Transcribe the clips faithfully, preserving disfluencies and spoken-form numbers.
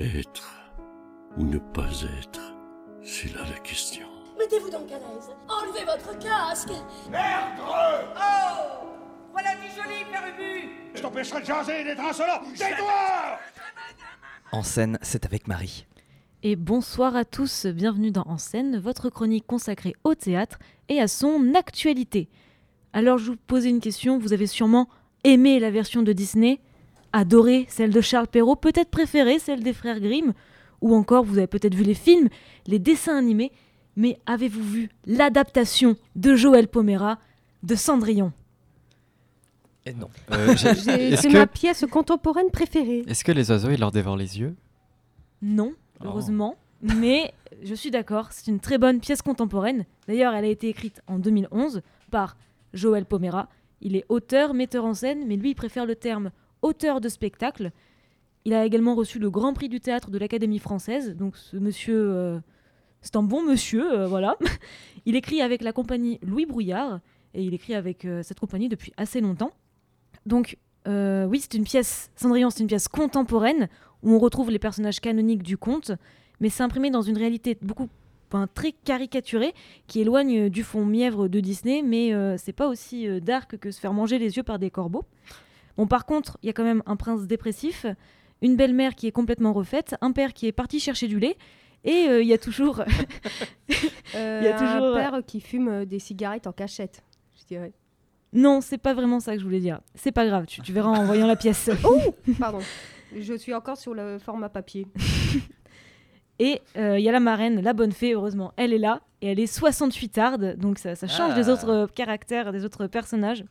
Être ou ne pas être, c'est là la question. Mettez-vous donc à l'aise. Enlevez votre casque. Merdre! Oh! Voilà du joli, Père Ubu! Je t'empêcherai de jaser et d'être insolent! Tais-toi! En scène, c'est avec Marie. Et bonsoir à tous, bienvenue dans En scène, votre chronique consacrée au théâtre et à son actualité. Alors je vous posais une question, vous avez sûrement aimé la version de Disney, adoré celle de Charles Perrault, peut-être préféré celle des Frères Grimm, ou encore vous avez peut-être vu les films, les dessins animés, mais avez-vous vu l'adaptation de Joël Pommerat de Cendrillon ? Et non. Euh, j'ai... J'ai... C'est que... ma pièce contemporaine préférée. Est-ce que les oiseaux, ils leur dévorent les yeux ? Non, heureusement, oh. Mais je suis d'accord, c'est une très bonne pièce contemporaine. D'ailleurs, elle a été écrite en deux mille onze par Joël Pommerat. Il est auteur, metteur en scène, mais lui, il préfère le terme auteur de spectacle. Il a également reçu le Grand Prix du théâtre de l'Académie française. Donc ce monsieur, euh, c'est un bon monsieur, euh, voilà. Il écrit avec la compagnie Louis Brouillard, et il écrit avec euh, cette compagnie depuis assez longtemps. Donc euh, oui, c'est une pièce, Cendrillon, c'est une pièce contemporaine, où on retrouve les personnages canoniques du conte, mais c'est imprimé dans une réalité beaucoup Enfin, très caricaturé, qui éloigne du fond mièvre de Disney, mais euh, c'est pas aussi euh, dark que se faire manger les yeux par des corbeaux. Bon, par contre, il y a quand même un prince dépressif, une belle-mère qui est complètement refaite, un père qui est parti chercher du lait, et il euh, y a toujours... euh, y a toujours un père qui fume des cigarettes en cachette, je dirais. Non, c'est pas vraiment ça que je voulais dire. C'est pas grave, tu, tu verras en voyant la pièce. Oh, pardon, je suis encore sur le format papier. Et il euh, y a la marraine, la bonne fée, heureusement, elle est là, et elle est soixante-huitarde, donc ça, ça change ah. des autres euh, caractères, des autres personnages.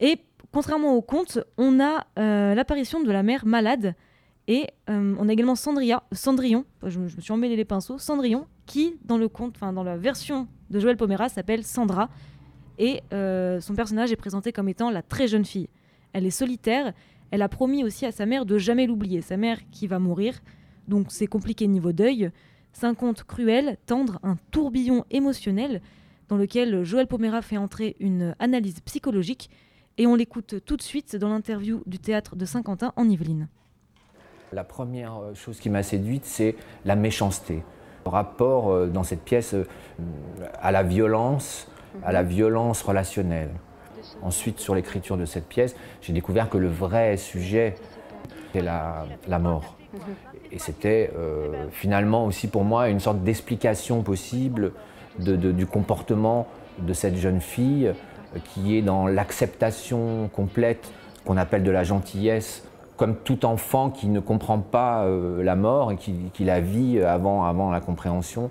Et contrairement au conte, on a euh, l'apparition de la mère malade, et euh, on a également Cendrilla, Cendrillon, je, je me suis emmêlé les pinceaux, Cendrillon, qui, dans le conte, enfin dans la version de Joël Pommerat, s'appelle Sandra, et euh, son personnage est présenté comme étant la très jeune fille. Elle est solitaire, elle a promis aussi à sa mère de jamais l'oublier, sa mère qui va mourir. Donc c'est compliqué niveau deuil. C'est un conte cruel, tendre, un tourbillon émotionnel dans lequel Joël Pommerat fait entrer une analyse psychologique et on l'écoute tout de suite dans l'interview du théâtre de Saint-Quentin en Yvelines. La première chose qui m'a séduite, c'est la méchanceté. Le rapport dans cette pièce à la violence, à la violence relationnelle. Ensuite, sur l'écriture de cette pièce, j'ai découvert que le vrai sujet, c'est la, la mort. Et c'était euh, finalement aussi pour moi une sorte d'explication possible de, de, du comportement de cette jeune fille euh, qui est dans l'acceptation complète qu'on appelle de la gentillesse, comme tout enfant qui ne comprend pas euh, la mort et qui, qui la vit avant, avant la compréhension.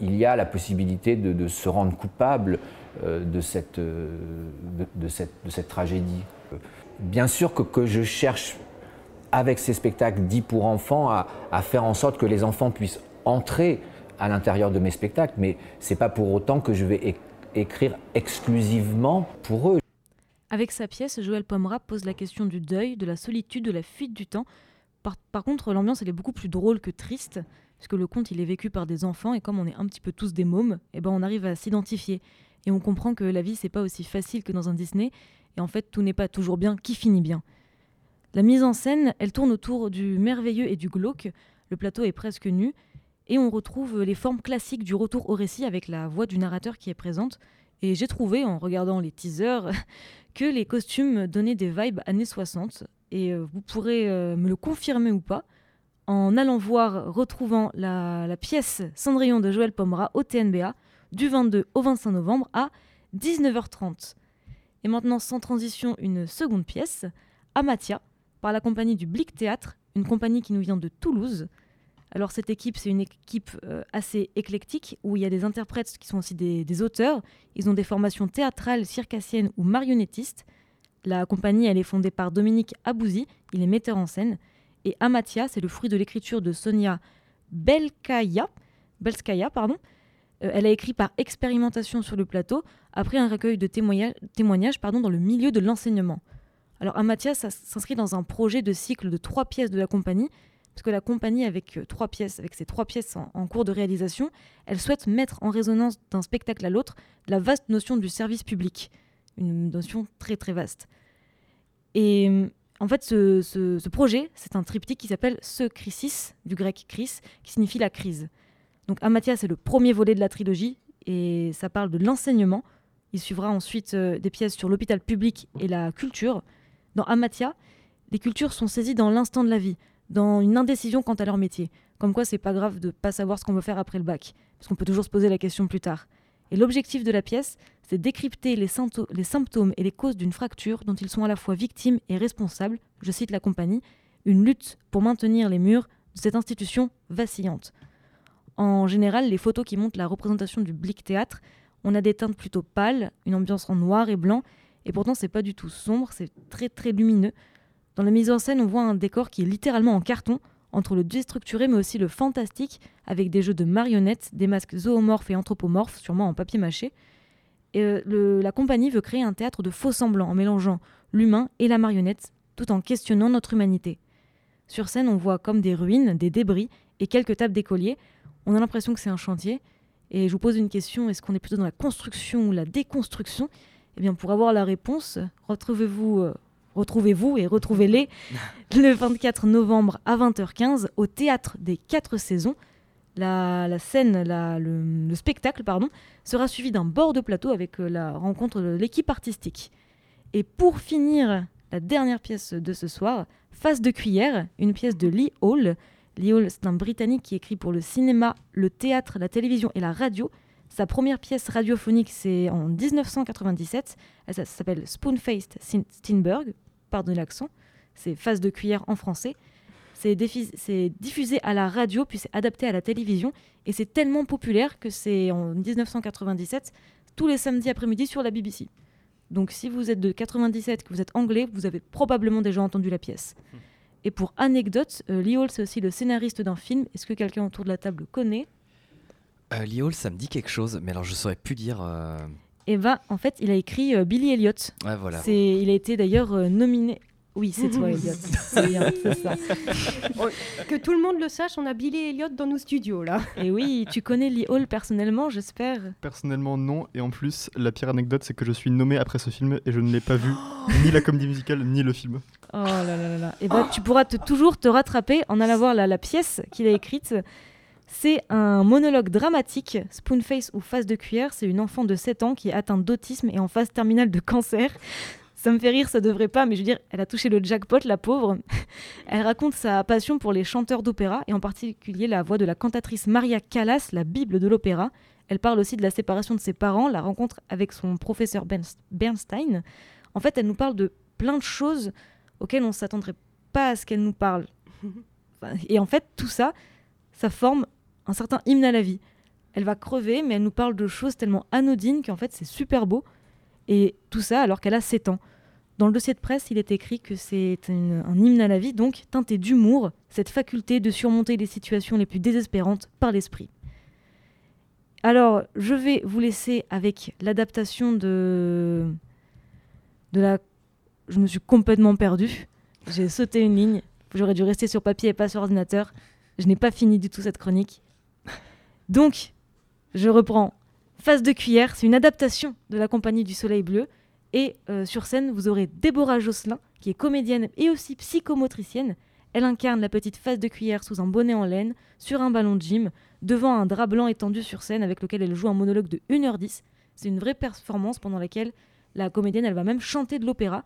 Il y a la possibilité de, de se rendre coupable euh, de, cette, euh, de, de, cette, de cette tragédie. Bien sûr que, que je cherche avec ces spectacles dits pour enfants, à, à faire en sorte que les enfants puissent entrer à l'intérieur de mes spectacles, mais c'est pas pour autant que je vais é- écrire exclusivement pour eux. Avec sa pièce, Joël Pommerat pose la question du deuil, de la solitude, de la fuite du temps. Par, par contre, l'ambiance elle est beaucoup plus drôle que triste, puisque le conte il est vécu par des enfants, et comme on est un petit peu tous des mômes, eh ben on arrive à s'identifier. Et on comprend que la vie c'est pas aussi facile que dans un Disney, et en fait tout n'est pas toujours bien qui finit bien. La mise en scène, elle tourne autour du merveilleux et du glauque, le plateau est presque nu, et on retrouve les formes classiques du retour au récit avec la voix du narrateur qui est présente. Et j'ai trouvé, en regardant les teasers, que les costumes donnaient des vibes années soixante, et vous pourrez euh, me le confirmer ou pas, en allant voir, retrouvant la, la pièce Cendrillon de Joël Pommerat au T N B A, du vingt-deux au vingt-cinq novembre à dix-neuf heures trente. Et maintenant, sans transition, une seconde pièce, Amathia, par la compagnie du Blick Théâtre, une compagnie qui nous vient de Toulouse. Alors cette équipe, c'est une équipe euh, assez éclectique, où il y a des interprètes qui sont aussi des, des auteurs. Ils ont des formations théâtrales, circassiennes ou marionnettistes. La compagnie, elle est fondée par Dominique Abouzi, il est metteur en scène. Et Amathia, c'est le fruit de l'écriture de Sonia Belskaya, Belskaya pardon. Euh, elle a écrit par expérimentation sur le plateau, après un recueil de témoigna- témoignages pardon, dans le milieu de l'enseignement. Alors Amathia, ça s'inscrit dans un projet de cycle de trois pièces de la compagnie, parce que la compagnie, avec, trois pièces, avec ces trois pièces en, en cours de réalisation, elle souhaite mettre en résonance d'un spectacle à l'autre la vaste notion du service public, une notion très très vaste. Et En fait, ce, ce, ce projet, c'est un triptyque qui s'appelle « Se Crisis », du grec « Chris », qui signifie « la crise ». Donc Amathia, c'est le premier volet de la trilogie, et ça parle de l'enseignement. Il suivra ensuite euh, des pièces sur l'hôpital public et la culture. Dans Amathia, les cultures sont saisies dans l'instant de la vie, dans une indécision quant à leur métier. Comme quoi, c'est pas grave de pas savoir ce qu'on veut faire après le bac, parce qu'on peut toujours se poser la question plus tard. Et l'objectif de la pièce, c'est décrypter les, symptô- les symptômes et les causes d'une fracture dont ils sont à la fois victimes et responsables, je cite la compagnie, une lutte pour maintenir les murs de cette institution vacillante. En général, les photos qui montrent la représentation du Blick Théâtre, on a des teintes plutôt pâles, une ambiance en noir et blanc, et pourtant c'est pas du tout sombre, c'est très très lumineux. Dans la mise en scène, on voit un décor qui est littéralement en carton, entre le déstructuré mais aussi le fantastique, avec des jeux de marionnettes, des masques zoomorphes et anthropomorphes, sûrement en papier mâché. Et euh, le, la compagnie veut créer un théâtre de faux-semblants en mélangeant l'humain et la marionnette, tout en questionnant notre humanité. Sur scène, on voit comme des ruines, des débris et quelques tables d'écoliers. On a l'impression que c'est un chantier. Et je vous pose une question, est-ce qu'on est plutôt dans la construction ou la déconstruction ? Eh bien, pour avoir la réponse, retrouvez-vous... Euh, Retrouvez-vous et retrouvez-les le vingt-quatre novembre à vingt heures quinze au Théâtre des Quatre Saisons. La, la scène, la, le, le spectacle pardon, sera suivi d'un bord de plateau avec la rencontre de l'équipe artistique. Et pour finir, la dernière pièce de ce soir, Face de cuillère, une pièce de Lee Hall. Lee Hall, c'est un Britannique qui écrit pour le cinéma, le théâtre, la télévision et la radio. Sa première pièce radiophonique, c'est en dix-neuf cent quatre-vingt-dix-sept. Elle ça, ça s'appelle Spoonface Steinberg. Pardon l'accent, c'est Face de cuillère en français. C'est, défi- c'est diffusé à la radio, puis c'est adapté à la télévision. Et c'est tellement populaire que c'est en dix-neuf cent quatre-vingt-dix-sept, tous les samedis après-midi sur la B B C. Donc si vous êtes de quatre-vingt-dix-sept, que vous êtes anglais, vous avez probablement déjà entendu la pièce. Mmh. Et pour anecdote, euh, Lee Hall, c'est aussi le scénariste d'un film. Est-ce que quelqu'un autour de la table le connaît ? euh, Lee Hall, ça me dit quelque chose, mais alors je ne saurais plus dire... Euh... Eh ben, en fait, il a écrit euh, Billy Elliot. Ouais, voilà. C'est, il a été d'ailleurs euh, nominé. Oui, c'est toi, Elliot. C'est bien, c'est ça. Que tout le monde le sache, on a Billy Elliot dans nos studios, là. Et oui, tu connais Lee Hall personnellement, j'espère. Personnellement, non. Et en plus, la pire anecdote, c'est que je suis nommé après ce film et je ne l'ai pas vu, ni la comédie musicale, ni le film. Oh là là là là. Eh ben, tu pourras te, toujours te rattraper en allant voir la, la pièce qu'il a écrite. C'est un monologue dramatique, Spoonface ou Face de cuillère, c'est une enfant de sept ans qui est atteinte d'autisme et en phase terminale de cancer. Ça me fait rire, ça devrait pas, mais je veux dire, elle a touché le jackpot, la pauvre. Elle raconte sa passion pour les chanteurs d'opéra et en particulier la voix de la cantatrice Maria Callas, la Bible de l'opéra. Elle parle aussi de la séparation de ses parents, la rencontre avec son professeur Bernstein. En fait, elle nous parle de plein de choses auxquelles on ne s'attendrait pas à ce qu'elle nous parle. Et en fait, tout ça, ça forme un certain hymne à la vie. Elle va crever, mais elle nous parle de choses tellement anodines qu'en fait, c'est super beau. Et tout ça alors qu'elle a sept ans. Dans le dossier de presse, il est écrit que c'est une, un hymne à la vie, donc teinté d'humour, cette faculté de surmonter les situations les plus désespérantes par l'esprit. Alors, je vais vous laisser avec l'adaptation de... de la... Je me suis complètement perdue. J'ai sauté une ligne. J'aurais dû rester sur papier et pas sur ordinateur. Je n'ai pas fini du tout cette chronique. Donc, je reprends. Face de cuillère, c'est une adaptation de la Compagnie du Soleil Bleu. Et euh, sur scène, vous aurez Déborah Josselin, qui est comédienne et aussi psychomotricienne. Elle incarne la petite Face de cuillère sous un bonnet en laine, sur un ballon de gym, devant un drap blanc étendu sur scène avec lequel elle joue un monologue de une heure dix. C'est une vraie performance pendant laquelle la comédienne, elle va même chanter de l'opéra.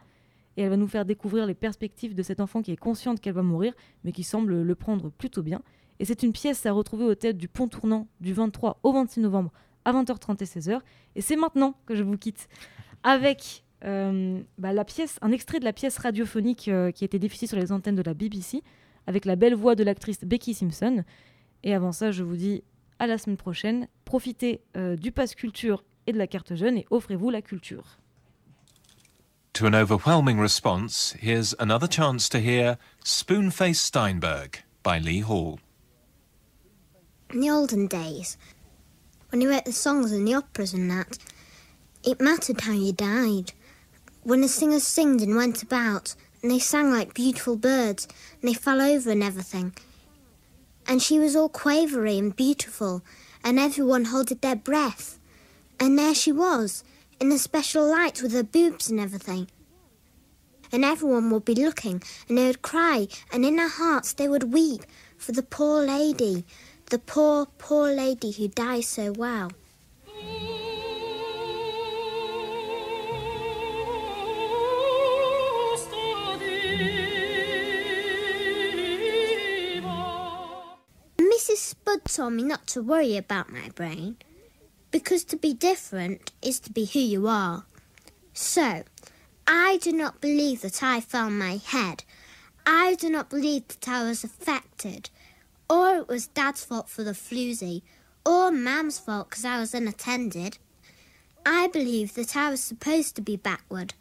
Et elle va nous faire découvrir les perspectives de cette enfant qui est consciente qu'elle va mourir, mais qui semble le prendre plutôt bien. Et c'est une pièce à retrouver au théâtre du Pont Tournant du vingt-trois au vingt-six novembre à vingt heures trente et seize heures. Et c'est maintenant que je vous quitte avec euh, bah, la pièce, un extrait de la pièce radiophonique euh, qui a été diffusée sur les antennes de la B B C, avec la belle voix de l'actrice Becky Simpson. Et avant ça, je vous dis à la semaine prochaine. Profitez euh, du pass culture et de la carte jeune et offrez-vous la culture. To an overwhelming response, here's another chance to hear Spoonface Steinberg by Lee Hall. In the olden days, when you wrote the songs in the operas and that, it mattered how you died. When the singers singed and went about, and they sang like beautiful birds, and they fell over and everything. And she was all quavery and beautiful, and everyone holded their breath. And there she was, in the special lights with her boobs and everything. and everyone would be looking, and they would cry, and in their hearts they would weep for the poor lady, the poor, poor lady who dies so well. Missus Spud told me not to worry about my brain, because to be different is to be who you are. So, I do not believe that I found my head. I do not believe that I was affected, or it was Dad's fault for the floozy, or Mam's fault because I was unattended. I believe that I was supposed to be backward.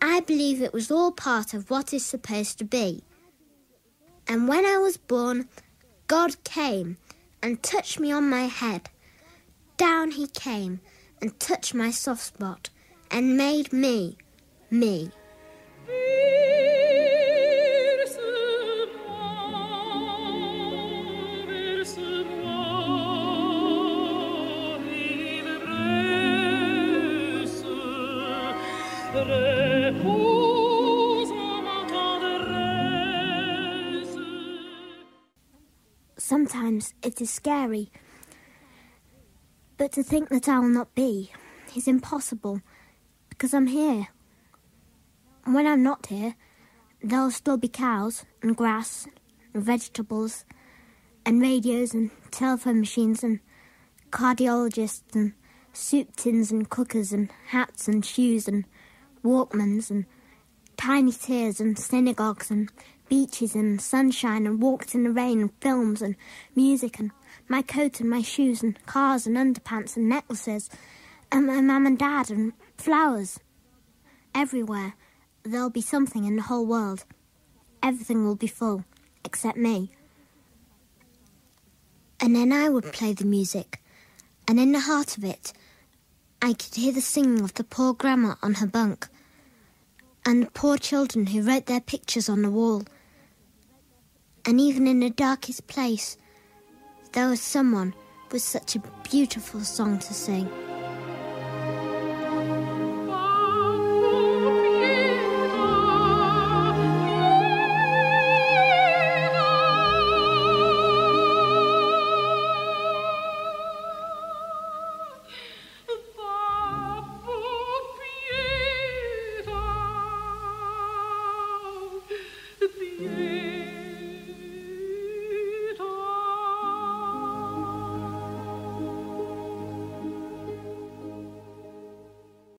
I believe it was all part of what is supposed to be. And when I was born, God came and touched me on my head. Down he came and touched my soft spot and made me, me. Sometimes it is scary, but to think that I will not be is impossible, because I'm here. And when I'm not here, there'll still be cows and grass and vegetables and radios and telephone machines and cardiologists and soup tins and cookers and hats and shoes and Walkmans and tiny tears and synagogues and beaches and sunshine and walks in the rain and films and music and my coat and my shoes and cars and underpants and necklaces and my mum and dad and flowers. Everywhere there'll be something in the whole world. Everything will be full, except me. And then I would play the music, and in the heart of it I could hear the singing of the poor grandma on her bunk and the poor children who wrote their pictures on the wall. And even in the darkest place, there was someone with such a beautiful song to sing.